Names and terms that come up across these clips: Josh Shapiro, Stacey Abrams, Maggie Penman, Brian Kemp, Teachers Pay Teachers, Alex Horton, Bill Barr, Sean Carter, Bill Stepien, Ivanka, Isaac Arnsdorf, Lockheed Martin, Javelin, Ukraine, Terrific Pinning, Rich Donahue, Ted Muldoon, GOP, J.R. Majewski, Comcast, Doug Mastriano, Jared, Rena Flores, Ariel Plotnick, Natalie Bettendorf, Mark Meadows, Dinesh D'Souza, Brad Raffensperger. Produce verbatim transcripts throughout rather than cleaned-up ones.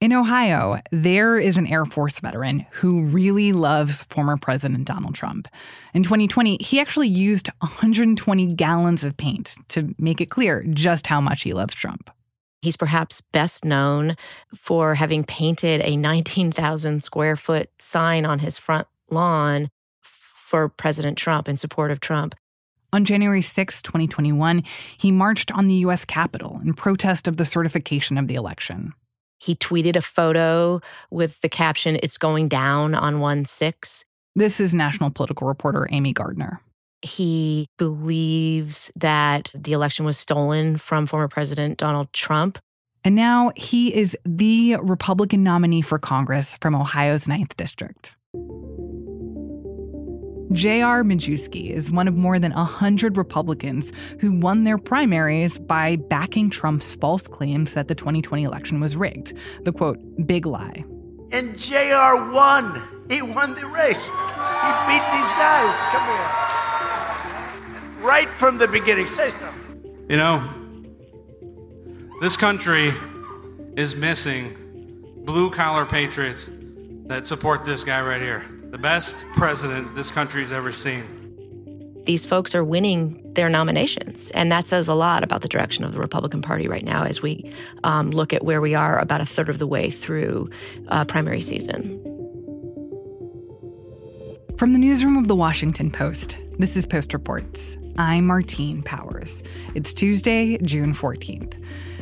In Ohio, there is an Air Force veteran who really loves former President Donald Trump. In twenty twenty, he actually used one hundred twenty gallons of paint to make it clear just how much he loves Trump. He's perhaps best known for having painted a nineteen thousand square foot sign on his front lawn for President Trump, in support of Trump. On January sixth, twenty twenty-one, he marched on the U S Capitol in protest of the certification of the election. He tweeted a photo with the caption, "It's going down on one six. This is national political reporter Amy Gardner. He believes that the election was stolen from former President Donald Trump. And now he is the Republican nominee for Congress from Ohio's ninth district. J R. Majewski is one of more than one hundred Republicans who won their primaries by backing Trump's false claims that the twenty twenty election was rigged, the, quote, big lie. And J R won. He won the race. He beat these guys. Come here. Right from the beginning. Say something. You know, this country is missing blue-collar patriots that support this guy right here. The best president this country's ever seen. These folks are winning their nominations, and that says a lot about the direction of the Republican Party right now as we um, look at where we are about a third of the way through uh, primary season. From the newsroom of The Washington Post, this is Post Reports. I'm Martine Powers. It's Tuesday, June fourteenth.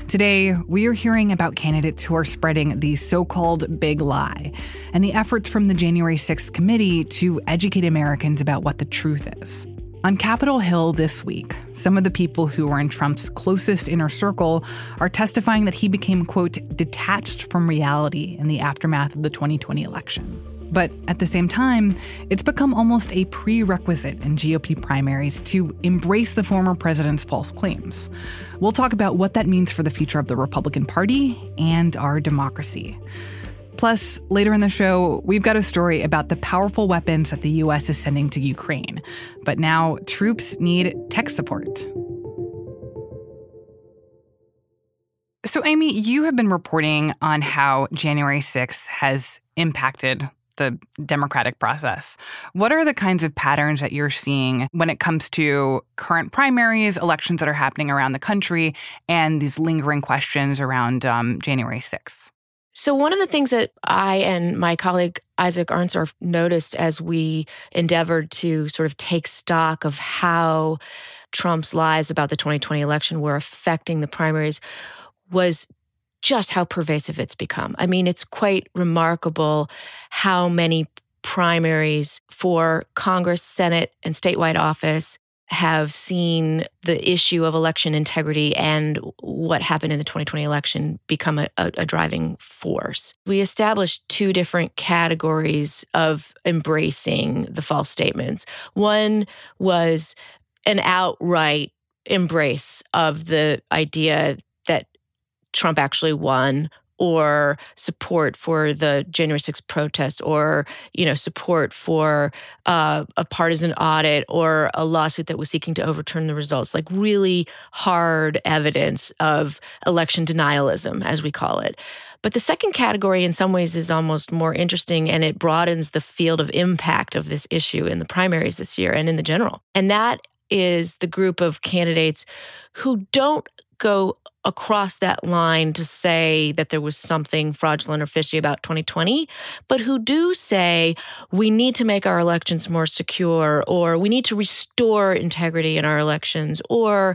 Today, we are hearing about candidates who are spreading the so-called big lie and the efforts from the January sixth committee to educate Americans about what the truth is. On Capitol Hill this week, some of the people who are in Trump's closest inner circle are testifying that he became, quote, detached from reality in the aftermath of the twenty twenty election. But at the same time, it's become almost a prerequisite in G O P primaries to embrace the former president's false claims. We'll talk about what that means for the future of the Republican Party and our democracy. Plus, later in the show, we've got a story about the powerful weapons that the U S is sending to Ukraine. But now troops need tech support. So, Amy, you have been reporting on how January sixth has impacted the democratic process. What are the kinds of patterns that you're seeing when it comes to current primaries, elections that are happening around the country, and these lingering questions around um, January sixth? So one of the things that I and my colleague Isaac Arnsdorf noticed as we endeavored to sort of take stock of how Trump's lies about the twenty twenty election were affecting the primaries was just how pervasive it's become. I mean, it's quite remarkable how many primaries for Congress, Senate, and statewide office have seen the issue of election integrity and what happened in the twenty twenty election become a, a, a driving force. We established two different categories of embracing the false statements. One was an outright embrace of the idea that Trump actually won, or support for the January sixth protest, or, you know, support for uh, a partisan audit or a lawsuit that was seeking to overturn the results, like really hard evidence of election denialism, as we call it. But the second category in some ways is almost more interesting, and it broadens the field of impact of this issue in the primaries this year and in the general. And that is the group of candidates who don't go across that line to say that there was something fraudulent or fishy about twenty twenty, but who do say we need to make our elections more secure, or we need to restore integrity in our elections, or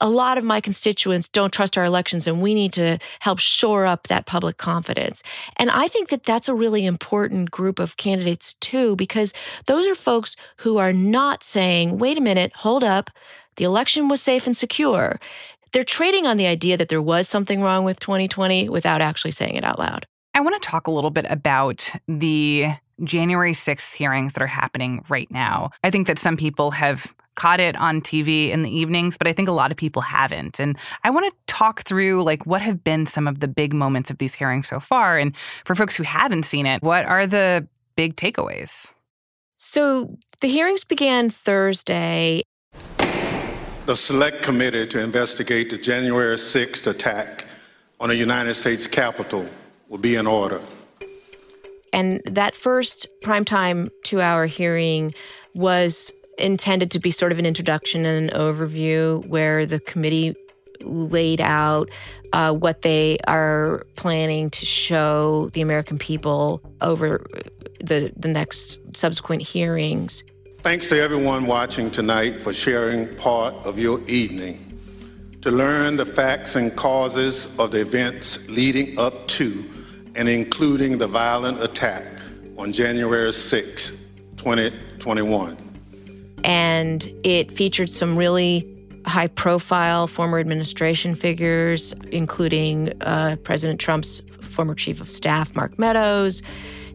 a lot of my constituents don't trust our elections and we need to help shore up that public confidence. And I think that that's a really important group of candidates too, because those are folks who are not saying, wait a minute, hold up, the election was safe and secure. They're trading on the idea that there was something wrong with twenty twenty without actually saying it out loud. I want to talk a little bit about the January sixth hearings that are happening right now. I think that some people have caught it on T V in the evenings, but I think a lot of people haven't. And I want to talk through, like, what have been some of the big moments of these hearings so far? And for folks who haven't seen it, what are the big takeaways? So the hearings began Thursday. The Select Committee to investigate the January sixth attack on the United States Capitol will be in order. And that first primetime two-hour hearing was intended to be sort of an introduction and an overview where the committee laid out uh, what they are planning to show the American people over the, the next subsequent hearings. Thanks to everyone watching tonight for sharing part of your evening to learn the facts and causes of the events leading up to and including the violent attack on January sixth, twenty twenty-one. And it featured some really high-profile former administration figures, including uh, President Trump's former chief of staff, Mark Meadows,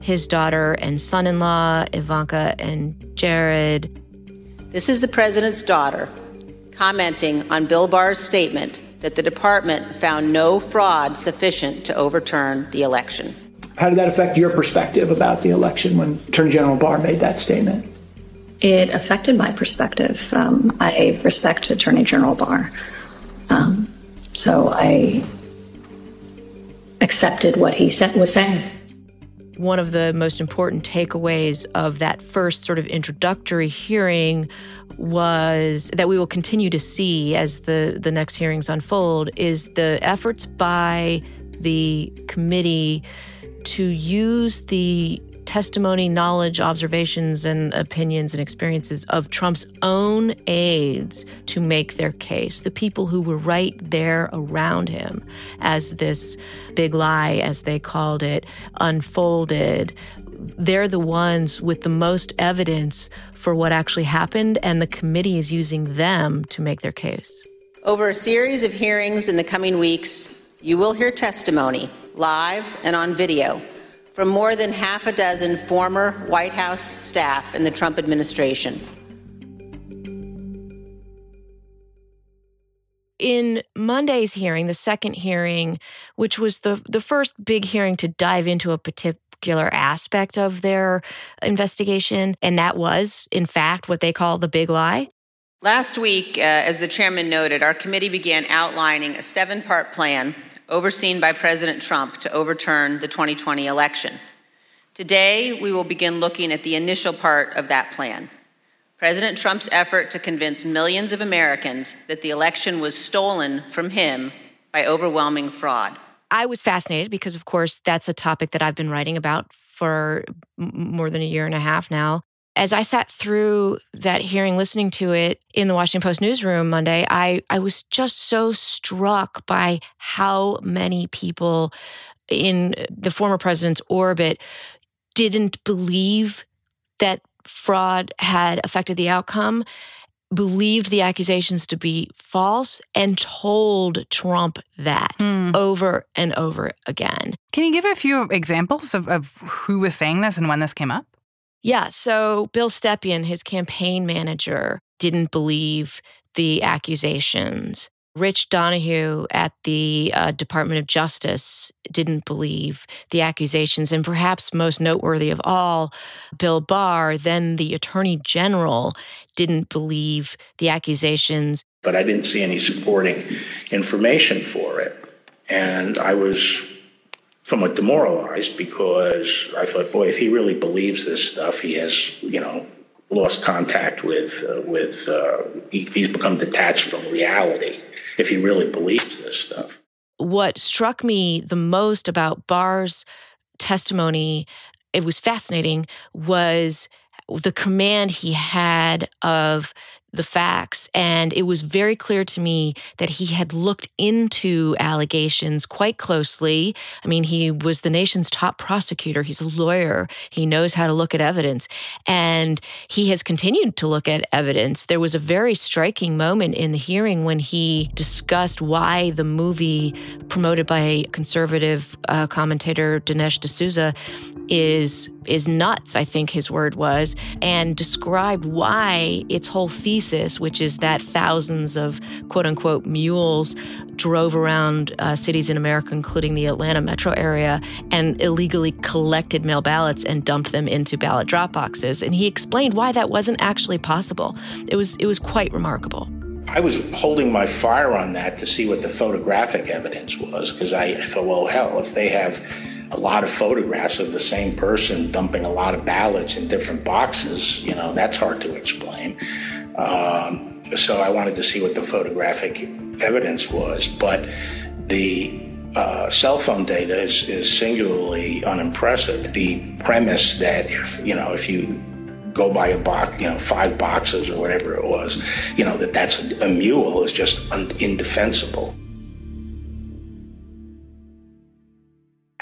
his daughter and son-in-law, Ivanka and Jared. This is the president's daughter commenting on Bill Barr's statement that the department found no fraud sufficient to overturn the election. How did that affect your perspective about the election when Attorney General Barr made that statement? It affected my perspective. Um, I respect Attorney General Barr. Um, so I accepted what he said, was saying. One of the most important takeaways of that first sort of introductory hearing was that we will continue to see as the, the next hearings unfold is the efforts by the committee to use the testimony, knowledge, observations, and opinions and experiences of Trump's own aides to make their case, the people who were right there around him as this big lie, as they called it, unfolded. They're the ones with the most evidence for what actually happened, and the committee is using them to make their case. Over a series of hearings in the coming weeks, you will hear testimony, live and on video, from more than half a dozen former White House staff in the Trump administration. In Monday's hearing, the second hearing, which was the, the first big hearing to dive into a particular aspect of their investigation, and that was, in fact, what they call the big lie. Last week, uh, as the chairman noted, our committee began outlining a seven-part plan overseen by President Trump to overturn the twenty twenty election. Today, we will begin looking at the initial part of that plan, President Trump's effort to convince millions of Americans that the election was stolen from him by overwhelming fraud. I was fascinated because, of course, that's a topic that I've been writing about for more than a year and a half now. As I sat through that hearing, listening to it in the Washington Post newsroom Monday, I, I was just so struck by how many people in the former president's orbit didn't believe that fraud had affected the outcome, believed the accusations to be false, and told Trump that mm. over and over again. Can you give a few examples of, of who was saying this and when this came up? Yeah, so Bill Stepien, his campaign manager, didn't believe the accusations. Rich Donahue at the uh, Department of Justice didn't believe the accusations. And perhaps most noteworthy of all, Bill Barr, then the Attorney General, didn't believe the accusations. But I didn't see any supporting information for it. And I was somewhat demoralized because I thought, boy, if he really believes this stuff, he has, you know, lost contact with, uh, with uh, he, he's become detached from reality if he really believes this stuff. What struck me the most about Barr's testimony, it was fascinating, was the command he had of the facts. And it was very clear to me that he had looked into allegations quite closely. I mean, he was the nation's top prosecutor. He's a lawyer. He knows how to look at evidence. And he has continued to look at evidence. There was a very striking moment in the hearing when he discussed why the movie promoted by conservative uh, commentator Dinesh D'Souza is is nuts, I think his word was, and described why its whole thesis, which is that thousands of quote-unquote mules drove around uh, cities in America, including the Atlanta metro area, and illegally collected mail ballots and dumped them into ballot drop boxes. And he explained why that wasn't actually possible. It was it was quite remarkable. I was holding my fire on that to see what the photographic evidence was, because I thought, well, hell, if they have a lot of photographs of the same person dumping a lot of ballots in different boxes, you know, that's hard to explain. Um, so I wanted to see what the photographic evidence was. But the uh, cell phone data is, is singularly unimpressive. The premise that, if, you know, if you go buy a box, you know, five boxes or whatever it was, you know, that that's a, a mule is just un- indefensible.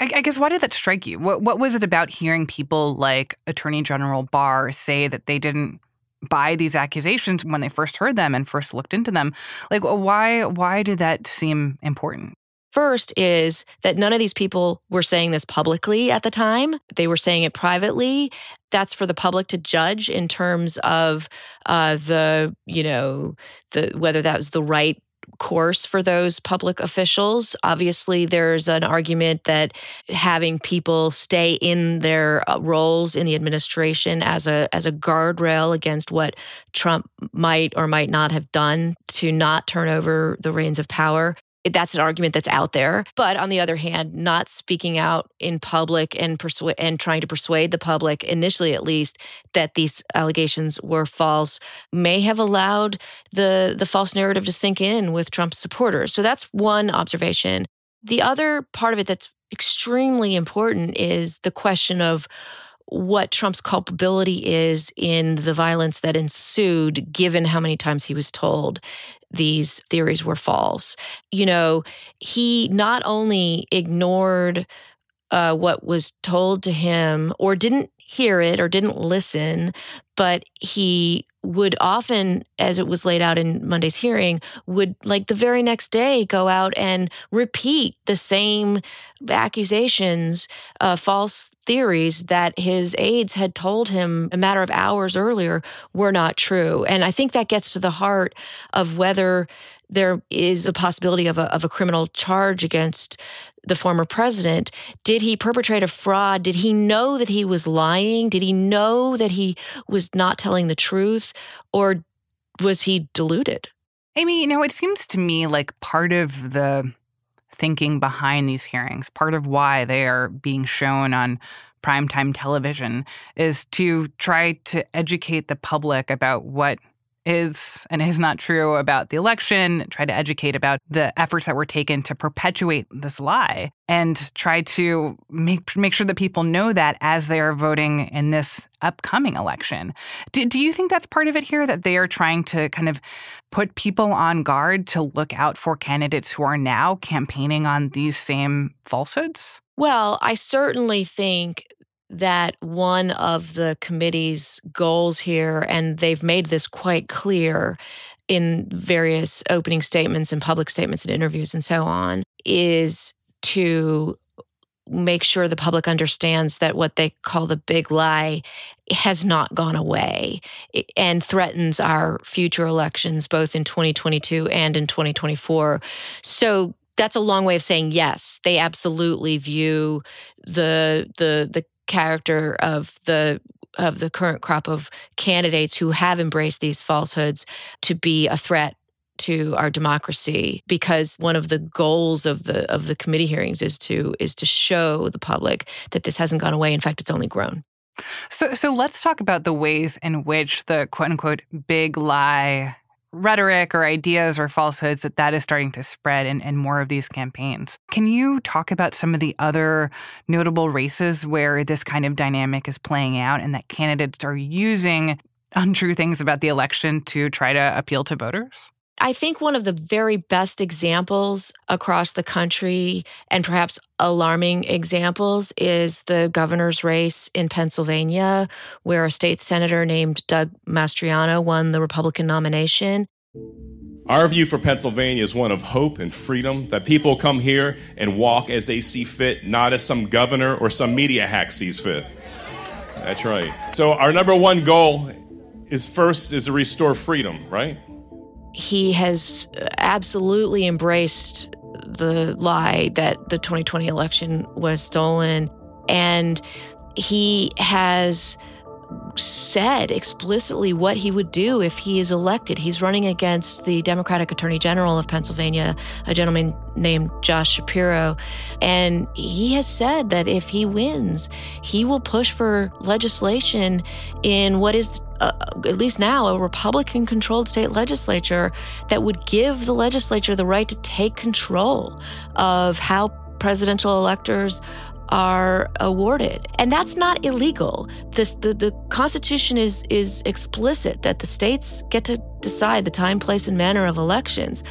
I guess, why did that strike you? What what was it about hearing people like Attorney General Barr say that they didn't buy these accusations when they first heard them and first looked into them? Like, why why did that seem important? First is that none of these people were saying this publicly at the time. They were saying it privately. That's for the public to judge in terms of uh, the, you know, the whether that was the right course for those public officials. Obviously, there's an argument that having people stay in their roles in the administration as a as a guardrail against what Trump might or might not have done to not turn over the reins of power, that's an argument that's out there. But on the other hand, not speaking out in public and persu- and trying to persuade the public, initially at least, that these allegations were false may have allowed the, the false narrative to sink in with Trump's supporters. So that's one observation. The other part of it that's extremely important is the question of what Trump's culpability is in the violence that ensued, given how many times he was told these theories were false. You know, he not only ignored uh, what was told to him or didn't hear it or didn't listen, but he would often, as it was laid out in Monday's hearing, would like the very next day go out and repeat the same accusations, uh, false theories that his aides had told him a matter of hours earlier were not true. And I think that gets to the heart of whether there is a possibility of a, of a criminal charge against the former president. Did he perpetrate a fraud? Did he know that he was lying? Did he know that he was not telling the truth? Or was he deluded? Amy, you know, it seems to me like part of the thinking behind these hearings, part of why they are being shown on primetime television, is to try to educate the public about what is and is not true about the election, try to educate about the efforts that were taken to perpetuate this lie, and try to make make sure that people know that as they are voting in this upcoming election. Do, do you think that's part of it here, that they are trying to kind of put people on guard to look out for candidates who are now campaigning on these same falsehoods? Well, I certainly think that one of the committee's goals here, and they've made this quite clear in various opening statements and public statements and interviews and so on, is to make sure the public understands that what they call the big lie has not gone away and threatens our future elections, both in twenty twenty-two and in twenty twenty-four. So that's a long way of saying, yes, they absolutely view the the the character of the of the current crop of candidates who have embraced these falsehoods to be a threat to our democracy, because one of the goals of the of the committee hearings is to is to show the public that this hasn't gone away. In fact, it's only grown. So so let's talk about the ways in which the quote unquote big lie rhetoric or ideas or falsehoods that that is starting to spread in, in more of these campaigns. Can you talk about some of the other notable races where this kind of dynamic is playing out and that candidates are using untrue things about the election to try to appeal to voters? I think one of the very best examples across the country, and perhaps alarming examples, is the governor's race in Pennsylvania, where a state senator named Doug Mastriano won the Republican nomination. Our view for Pennsylvania is one of hope and freedom, that people come here and walk as they see fit, not as some governor or some media hack sees fit. That's right. So our number one goal is first is to restore freedom, right? He has absolutely embraced the lie that the twenty twenty election was stolen. And he has said explicitly what he would do if he is elected. He's running against the Democratic Attorney General of Pennsylvania, a gentleman named Josh Shapiro. And he has said that if he wins, he will push for legislation in what is, uh, at least now, a Republican-controlled state legislature that would give the legislature the right to take control of how presidential electors are awarded. And that's not illegal. This, the, the Constitution is, is explicit that the states get to decide the time, place, and manner of elections.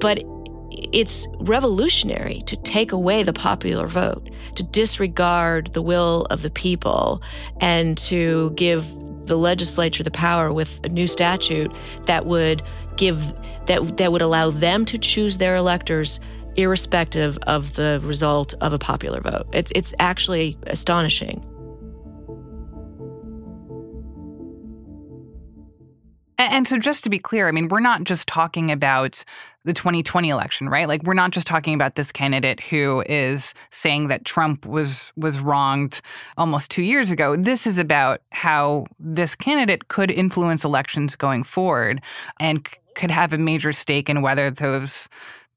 But it's revolutionary to take away the popular vote, to disregard the will of the people, and to give the legislature the power with a new statute that would give that that would allow them to choose their electors irrespective of the result of a popular vote. It's, it's actually astonishing. And so just to be clear, I mean, we're not just talking about the twenty twenty election, right? Like, we're not just talking about this candidate who is saying that Trump was was wronged almost two years ago. This is about how this candidate could influence elections going forward and c- could have a major stake in whether those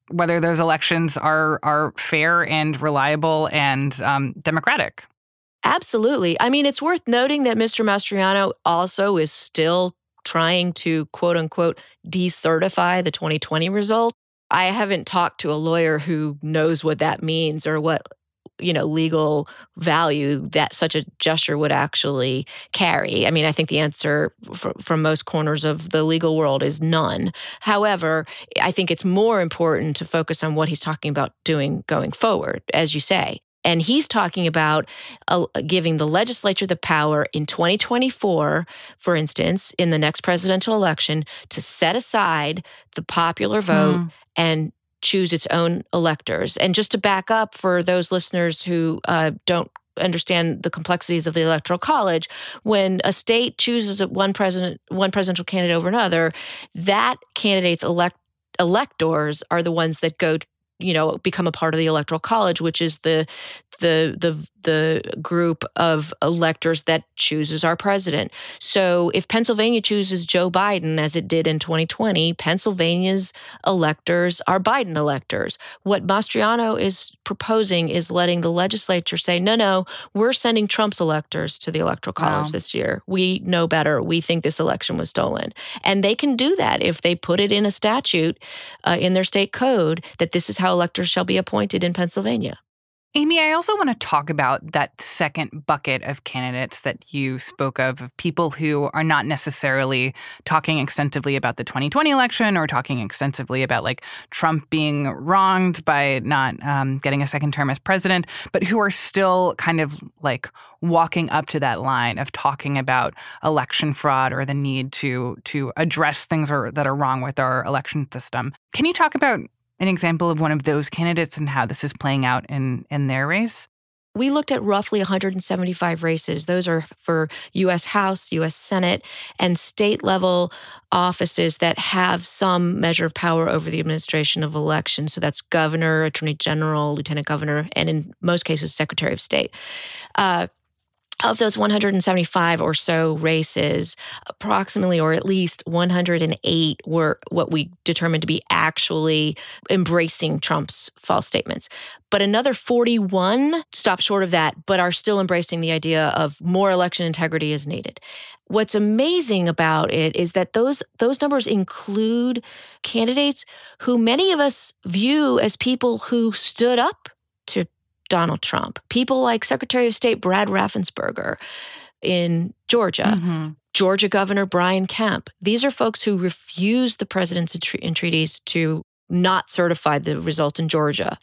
whether those elections are are fair and reliable and um, democratic. Absolutely. I mean, it's worth noting that Mister Mastriano also is still trying to, quote unquote, decertify the twenty twenty result. I haven't talked to a lawyer who knows what that means or what, you know, legal value that such a gesture would actually carry. I mean, I think the answer f- from most corners of the legal world is none. However, I think it's more important to focus on what he's talking about doing going forward, as you say. And he's talking about uh, giving the legislature the power in twenty twenty-four, for instance, in the next presidential election, to set aside the popular vote mm. and choose its own electors. And just to back up for those listeners who uh, don't understand the complexities of the Electoral College, when a state chooses one president, one presidential candidate over another, that candidate's elect electors are the ones that go, you know, become a part of the Electoral College, which is the the the the group of electors that chooses our president. So if Pennsylvania chooses Joe Biden, as it did in twenty twenty, Pennsylvania's electors are Biden electors. What Mastriano is proposing is letting the legislature say, no, no, we're sending Trump's electors to the Electoral College wow. this year. We know better. We think this election was stolen. And they can do that if they put it in a statute uh, in their state code that this is how electors shall be appointed in Pennsylvania. Amy, I also want to talk about that second bucket of candidates that you spoke of, of people who are not necessarily talking extensively about the twenty twenty election or talking extensively about, like, Trump being wronged by not um, getting a second term as president, but who are still kind of, like, walking up to that line of talking about election fraud or the need to to address things or, that are wrong with our election system. Can you talk about an example of one of those candidates and how this is playing out in, in their race? We looked at roughly one hundred seventy-five races. Those are for U S House, U S Senate, and state-level offices that have some measure of power over the administration of elections. So that's governor, attorney general, lieutenant governor, and in most cases, secretary of state. Uh, Of those one hundred seventy-five or so races, approximately or at least one hundred eight were what we determined to be actually embracing Trump's false statements. But another forty-one stopped short of that, but are still embracing the idea of more election integrity is needed. What's amazing about it is that those those numbers include candidates who many of us view as people who stood up to Donald Trump, people like Secretary of State Brad Raffensperger in Georgia, mm-hmm. Georgia Governor Brian Kemp. These are folks who refused the president's entreaties to not certify the result in Georgia.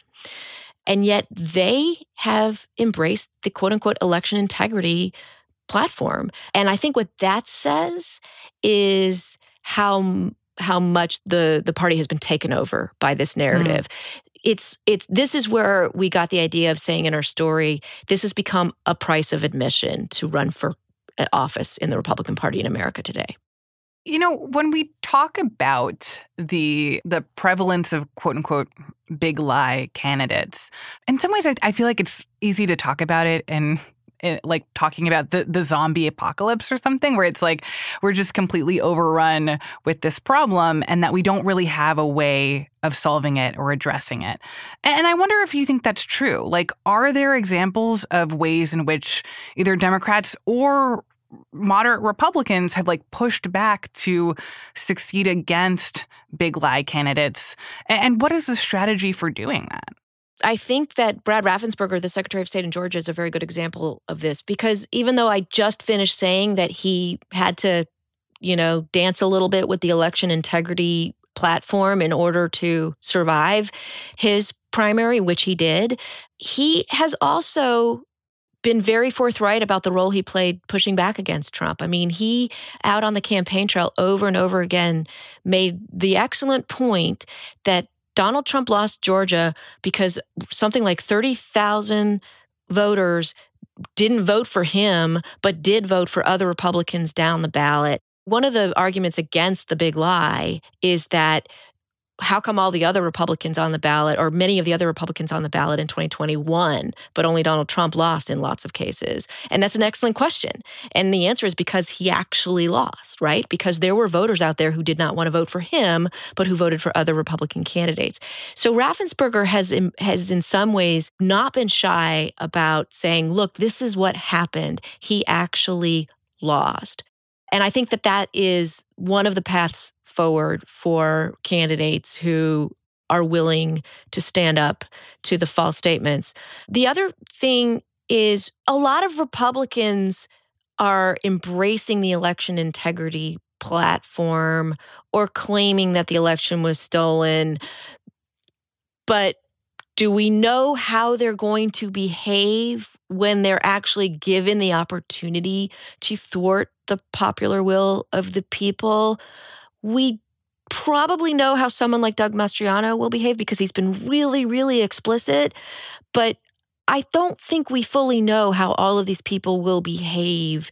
And yet they have embraced the quote-unquote election integrity platform. And I think what that says is how, how much the, the party has been taken over by this narrative. Mm. It's it's this is where we got the idea of saying in our story, this has become a price of admission to run for office in the Republican Party in America today. You know, when we talk about the the prevalence of quote unquote big lie candidates, in some ways I, I feel like it's easy to talk about it and like talking about the, the zombie apocalypse or something, where it's like we're just completely overrun with this problem and that we don't really have a way of solving it or addressing it. And I wonder if you think that's true. Like, are there examples of ways in which either Democrats or moderate Republicans have like pushed back to succeed against big lie candidates? And what is the strategy for doing that? I think that Brad Raffensperger, the Secretary of State in Georgia, is a very good example of this, because even though I just finished saying that he had to, you know, dance a little bit with the election integrity platform in order to survive his primary, which he did, he has also been very forthright about the role he played pushing back against Trump. I mean, he, out on the campaign trail over and over again, made the excellent point that Donald Trump lost Georgia because something like thirty thousand voters didn't vote for him, but did vote for other Republicans down the ballot. One of the arguments against the big lie is that how come all the other Republicans on the ballot, or many of the other Republicans on the ballot in twenty twenty won, but only Donald Trump lost in lots of cases? And that's an excellent question. And the answer is because he actually lost, right? Because there were voters out there who did not want to vote for him, but who voted for other Republican candidates. So Raffensperger has, has in some ways not been shy about saying, look, this is what happened. He actually lost. And I think that that is one of the paths forward for candidates who are willing to stand up to the false statements. The other thing is a lot of Republicans are embracing the election integrity platform or claiming that the election was stolen. But do we know how they're going to behave when they're actually given the opportunity to thwart the popular will of the people? We probably know how someone like Doug Mastriano will behave because he's been really, really explicit. But I don't think we fully know how all of these people will behave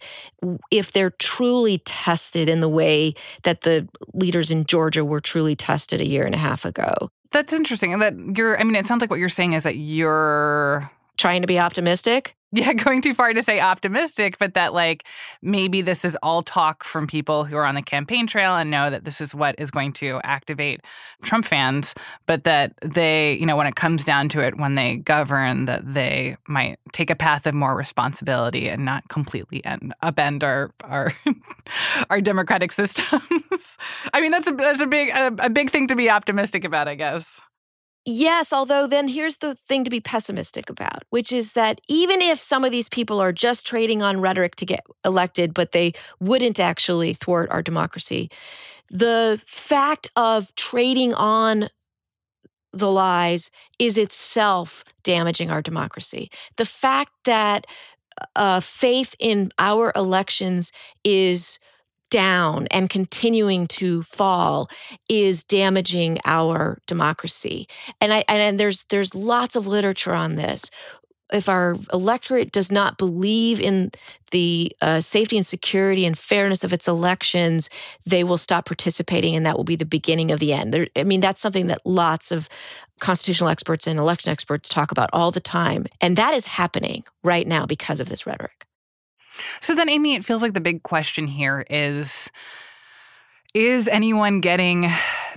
if they're truly tested in the way that the leaders in Georgia were truly tested a year and a half ago. That's interesting. And that you're, I mean, it sounds like what you're saying is that you're trying to be optimistic. Yeah, going too far to say optimistic, but that like maybe this is all talk from people who are on the campaign trail and know that this is what is going to activate Trump fans, but that they, you know, when it comes down to it, when they govern, that they might take a path of more responsibility and not completely end, upend our our, our democratic systems. I mean, that's a that's a big a, a big thing to be optimistic about, I guess. Yes, although then here's the thing to be pessimistic about, which is that even if some of these people are just trading on rhetoric to get elected, but they wouldn't actually thwart our democracy, the fact of trading on the lies is itself damaging our democracy. The fact that uh, faith in our elections is down and continuing to fall is damaging our democracy. And I and there's there's lots of literature on this. If our electorate does not believe in the uh, safety and security and fairness of its elections, they will stop participating, and that will be the beginning of the end. There, I mean, that's something that lots of constitutional experts and election experts talk about all the time. And that is happening right now because of this rhetoric. So then, Amy, it feels like the big question here is, is anyone getting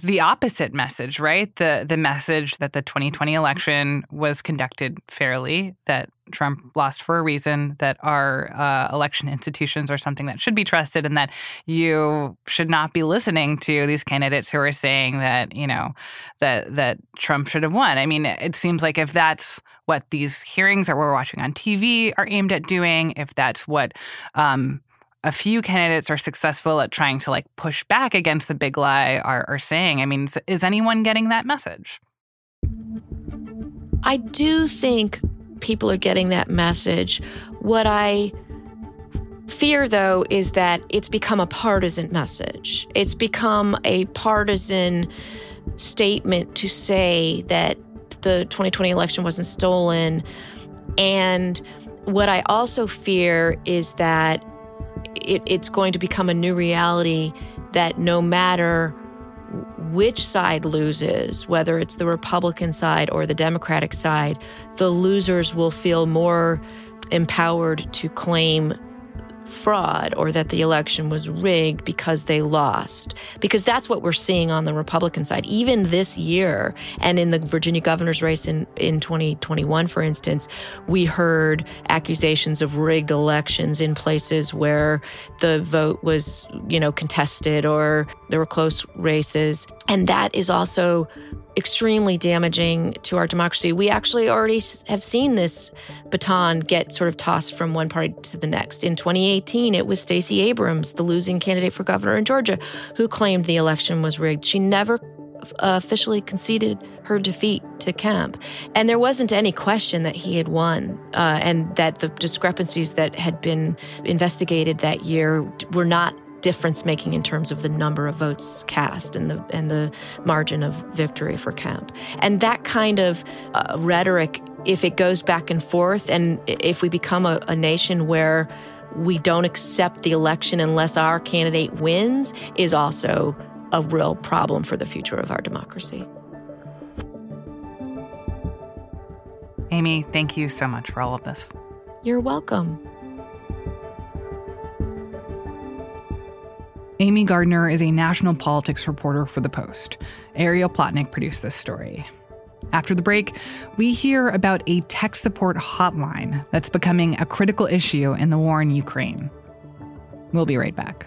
the opposite message, right? The the message that the twenty twenty election was conducted fairly, that Trump lost for a reason, that our uh, election institutions are something that should be trusted, and that you should not be listening to these candidates who are saying that, you know, that that Trump should have won. I mean, it seems like if that's what these hearings that we're watching on T V are aimed at doing, if that's what um, a few candidates are successful at trying to like push back against the big lie are, are saying, I mean, is, is anyone getting that message? I do think people are getting that message. What I fear, though, is that it's become a partisan message. It's become a partisan statement to say that the twenty twenty election wasn't stolen. And what I also fear is that it, it's going to become a new reality that no matter which side loses, whether it's the Republican side or the Democratic side, the losers will feel more empowered to claim fraud or that the election was rigged because they lost. Because that's what we're seeing on the Republican side. Even this year, and in the Virginia governor's race in, in twenty twenty-one, for instance, we heard accusations of rigged elections in places where the vote was, you know, contested or there were close races. And that is also extremely damaging to our democracy. We actually already have seen this baton get sort of tossed from one party to the next. In twenty eighteen, it was Stacey Abrams, the losing candidate for governor in Georgia, who claimed the election was rigged. She never officially conceded her defeat to Kemp. And there wasn't any question that he had won, uh, and that the discrepancies that had been investigated that year were not difference making in terms of the number of votes cast and the and the margin of victory for Kemp. And that kind of uh, rhetoric, if it goes back and forth, and if we become a, a nation where we don't accept the election unless our candidate wins, is also a real problem for the future of our democracy. Amy, thank you so much for all of this. You're welcome. Amy Gardner is a national politics reporter for The Post. Ariel Plotnick produced this story. After the break, we hear about a tech support hotline that's becoming a critical issue in the war in Ukraine. We'll be right back.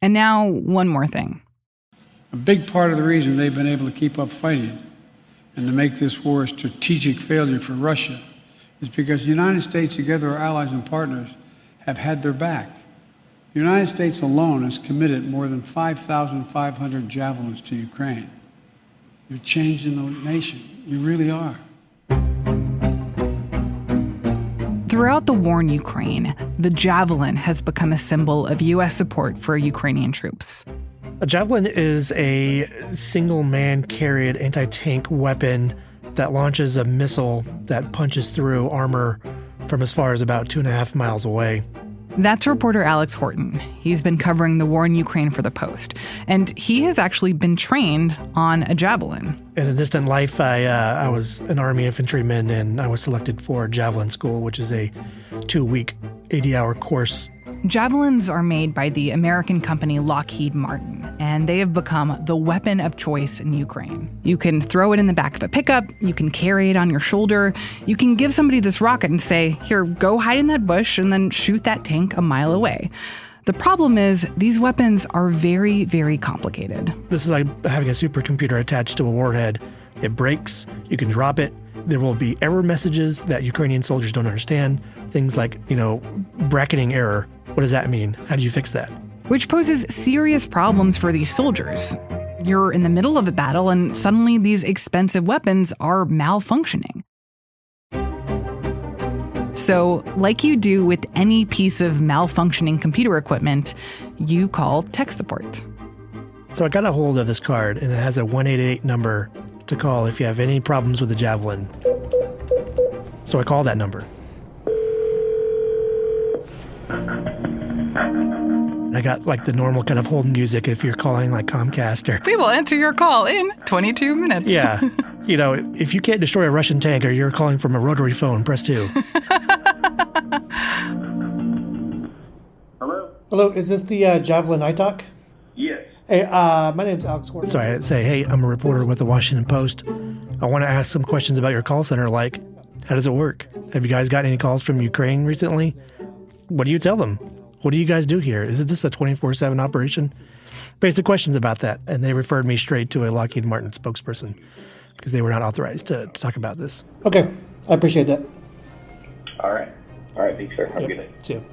And now, one more thing. A big part of the reason they've been able to keep up fighting and to make this war a strategic failure for Russia is because the United States, together our allies and partners, have had their back. The United States alone has committed more than five thousand five hundred Javelins to Ukraine. You're changing the nation. You really are. Throughout the war in Ukraine, the Javelin has become a symbol of U S support for Ukrainian troops. A Javelin is a single-man carried anti-tank weapon that launches a missile that punches through armor from as far as about two and a half miles away. That's reporter Alex Horton. He's been covering the war in Ukraine for The Post, and he has actually been trained on a Javelin. In a distant life, I, uh, I was an Army infantryman, and I was selected for Javelin School, which is a two-week, eighty-hour course. Javelins are made by the American company Lockheed Martin, and they have become the weapon of choice in Ukraine. You can throw it in the back of a pickup, you can carry it on your shoulder, you can give somebody this rocket and say, here, go hide in that bush, and then shoot that tank a mile away. The problem is, these weapons are very, very complicated. This is like having a supercomputer attached to a warhead. It breaks, you can drop it. There will be error messages that Ukrainian soldiers don't understand. Things like, you know, bracketing error. What does that mean? How do you fix that? Which poses serious problems for these soldiers. You're in the middle of a battle, and suddenly these expensive weapons are malfunctioning. So, like you do with any piece of malfunctioning computer equipment, you call tech support. So I got a hold of this card, and it has a one eight eight eight number to call if you have any problems with the Javelin. So I call that number. I got like the normal kind of hold music if you're calling like Comcast or... We will answer your call in twenty-two minutes. Yeah. You know, if you can't destroy a Russian tank or you're calling from a rotary phone, press two. Hello? Hello, is this the uh, Javelin iTalk? Yes. Hey, uh, my name's Alex Horton. Sorry, I say, hey, I'm a reporter with the Washington Post. I want to ask some questions about your call center, like, how does it work? Have you guys got any calls from Ukraine recently? What do you tell them? What do you guys do here? Is this a twenty-four seven operation? Basic questions about that. And they referred me straight to a Lockheed Martin spokesperson because they were not authorized to, to talk about this. Okay. I appreciate that. All right. All right. Thanks, sir. Have yep. a good day. See you.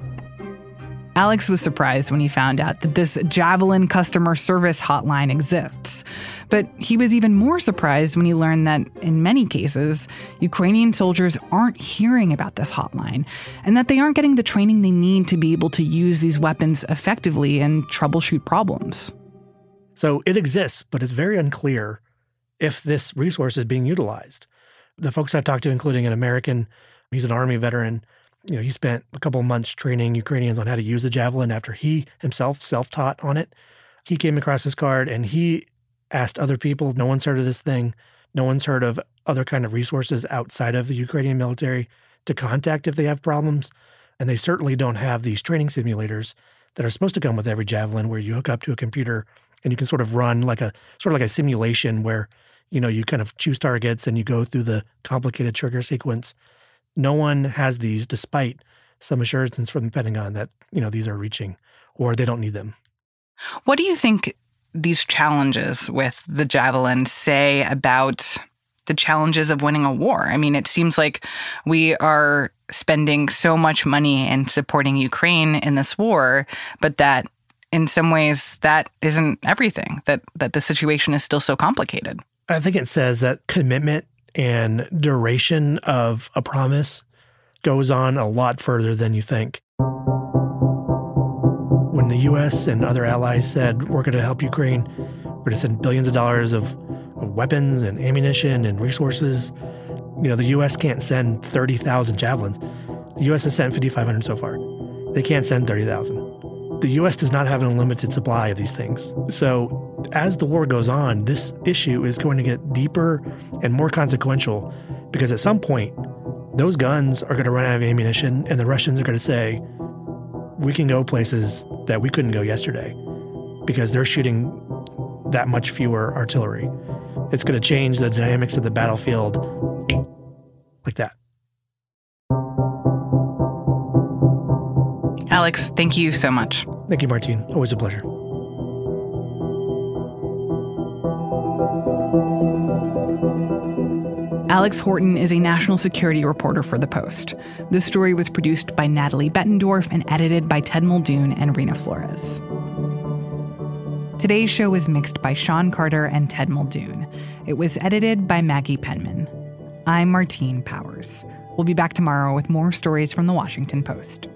Alex was surprised when he found out that this Javelin customer service hotline exists. But he was even more surprised when he learned that, in many cases, Ukrainian soldiers aren't hearing about this hotline and that they aren't getting the training they need to be able to use these weapons effectively and troubleshoot problems. So it exists, but it's very unclear if this resource is being utilized. The folks I talked to, including an American, he's an Army veteran, you know, he spent a couple of months training Ukrainians on how to use the Javelin after he himself self-taught on it. He came across this card and he asked other people, no one's heard of this thing. No one's heard of other kind of resources outside of the Ukrainian military to contact if they have problems. And they certainly don't have these training simulators that are supposed to come with every Javelin where you hook up to a computer and you can sort of run like a sort of like a simulation where, you know, you kind of choose targets and you go through the complicated trigger sequence. No one has these, despite some assurances from the Pentagon that, you know, these are reaching or they don't need them. What do you think these challenges with the Javelin say about the challenges of winning a war? I mean, it seems like we are spending so much money in supporting Ukraine in this war, but that in some ways that isn't everything, that, that the situation is still so complicated. I think it says that commitment and duration of a promise goes on a lot further than you think. When the U S and other allies said, we're going to help Ukraine, we're going to send billions of dollars of, of weapons and ammunition and resources, you know, the U S can't send thirty thousand javelins. The U S has sent fifty-five hundred so far. They can't send thirty thousand. The U S does not have an unlimited supply of these things. So as the war goes on, this issue is going to get deeper and more consequential because at some point, those guns are going to run out of ammunition and the Russians are going to say, we can go places that we couldn't go yesterday because they're shooting that much fewer artillery. It's going to change the dynamics of the battlefield like that. Alex, thank you so much. Thank you, Martine. Always a pleasure. Alex Horton is a national security reporter for The Post. This story was produced by Natalie Bettendorf and edited by Ted Muldoon and Rena Flores. Today's show was mixed by Sean Carter and Ted Muldoon. It was edited by Maggie Penman. I'm Martine Powers. We'll be back tomorrow with more stories from The Washington Post.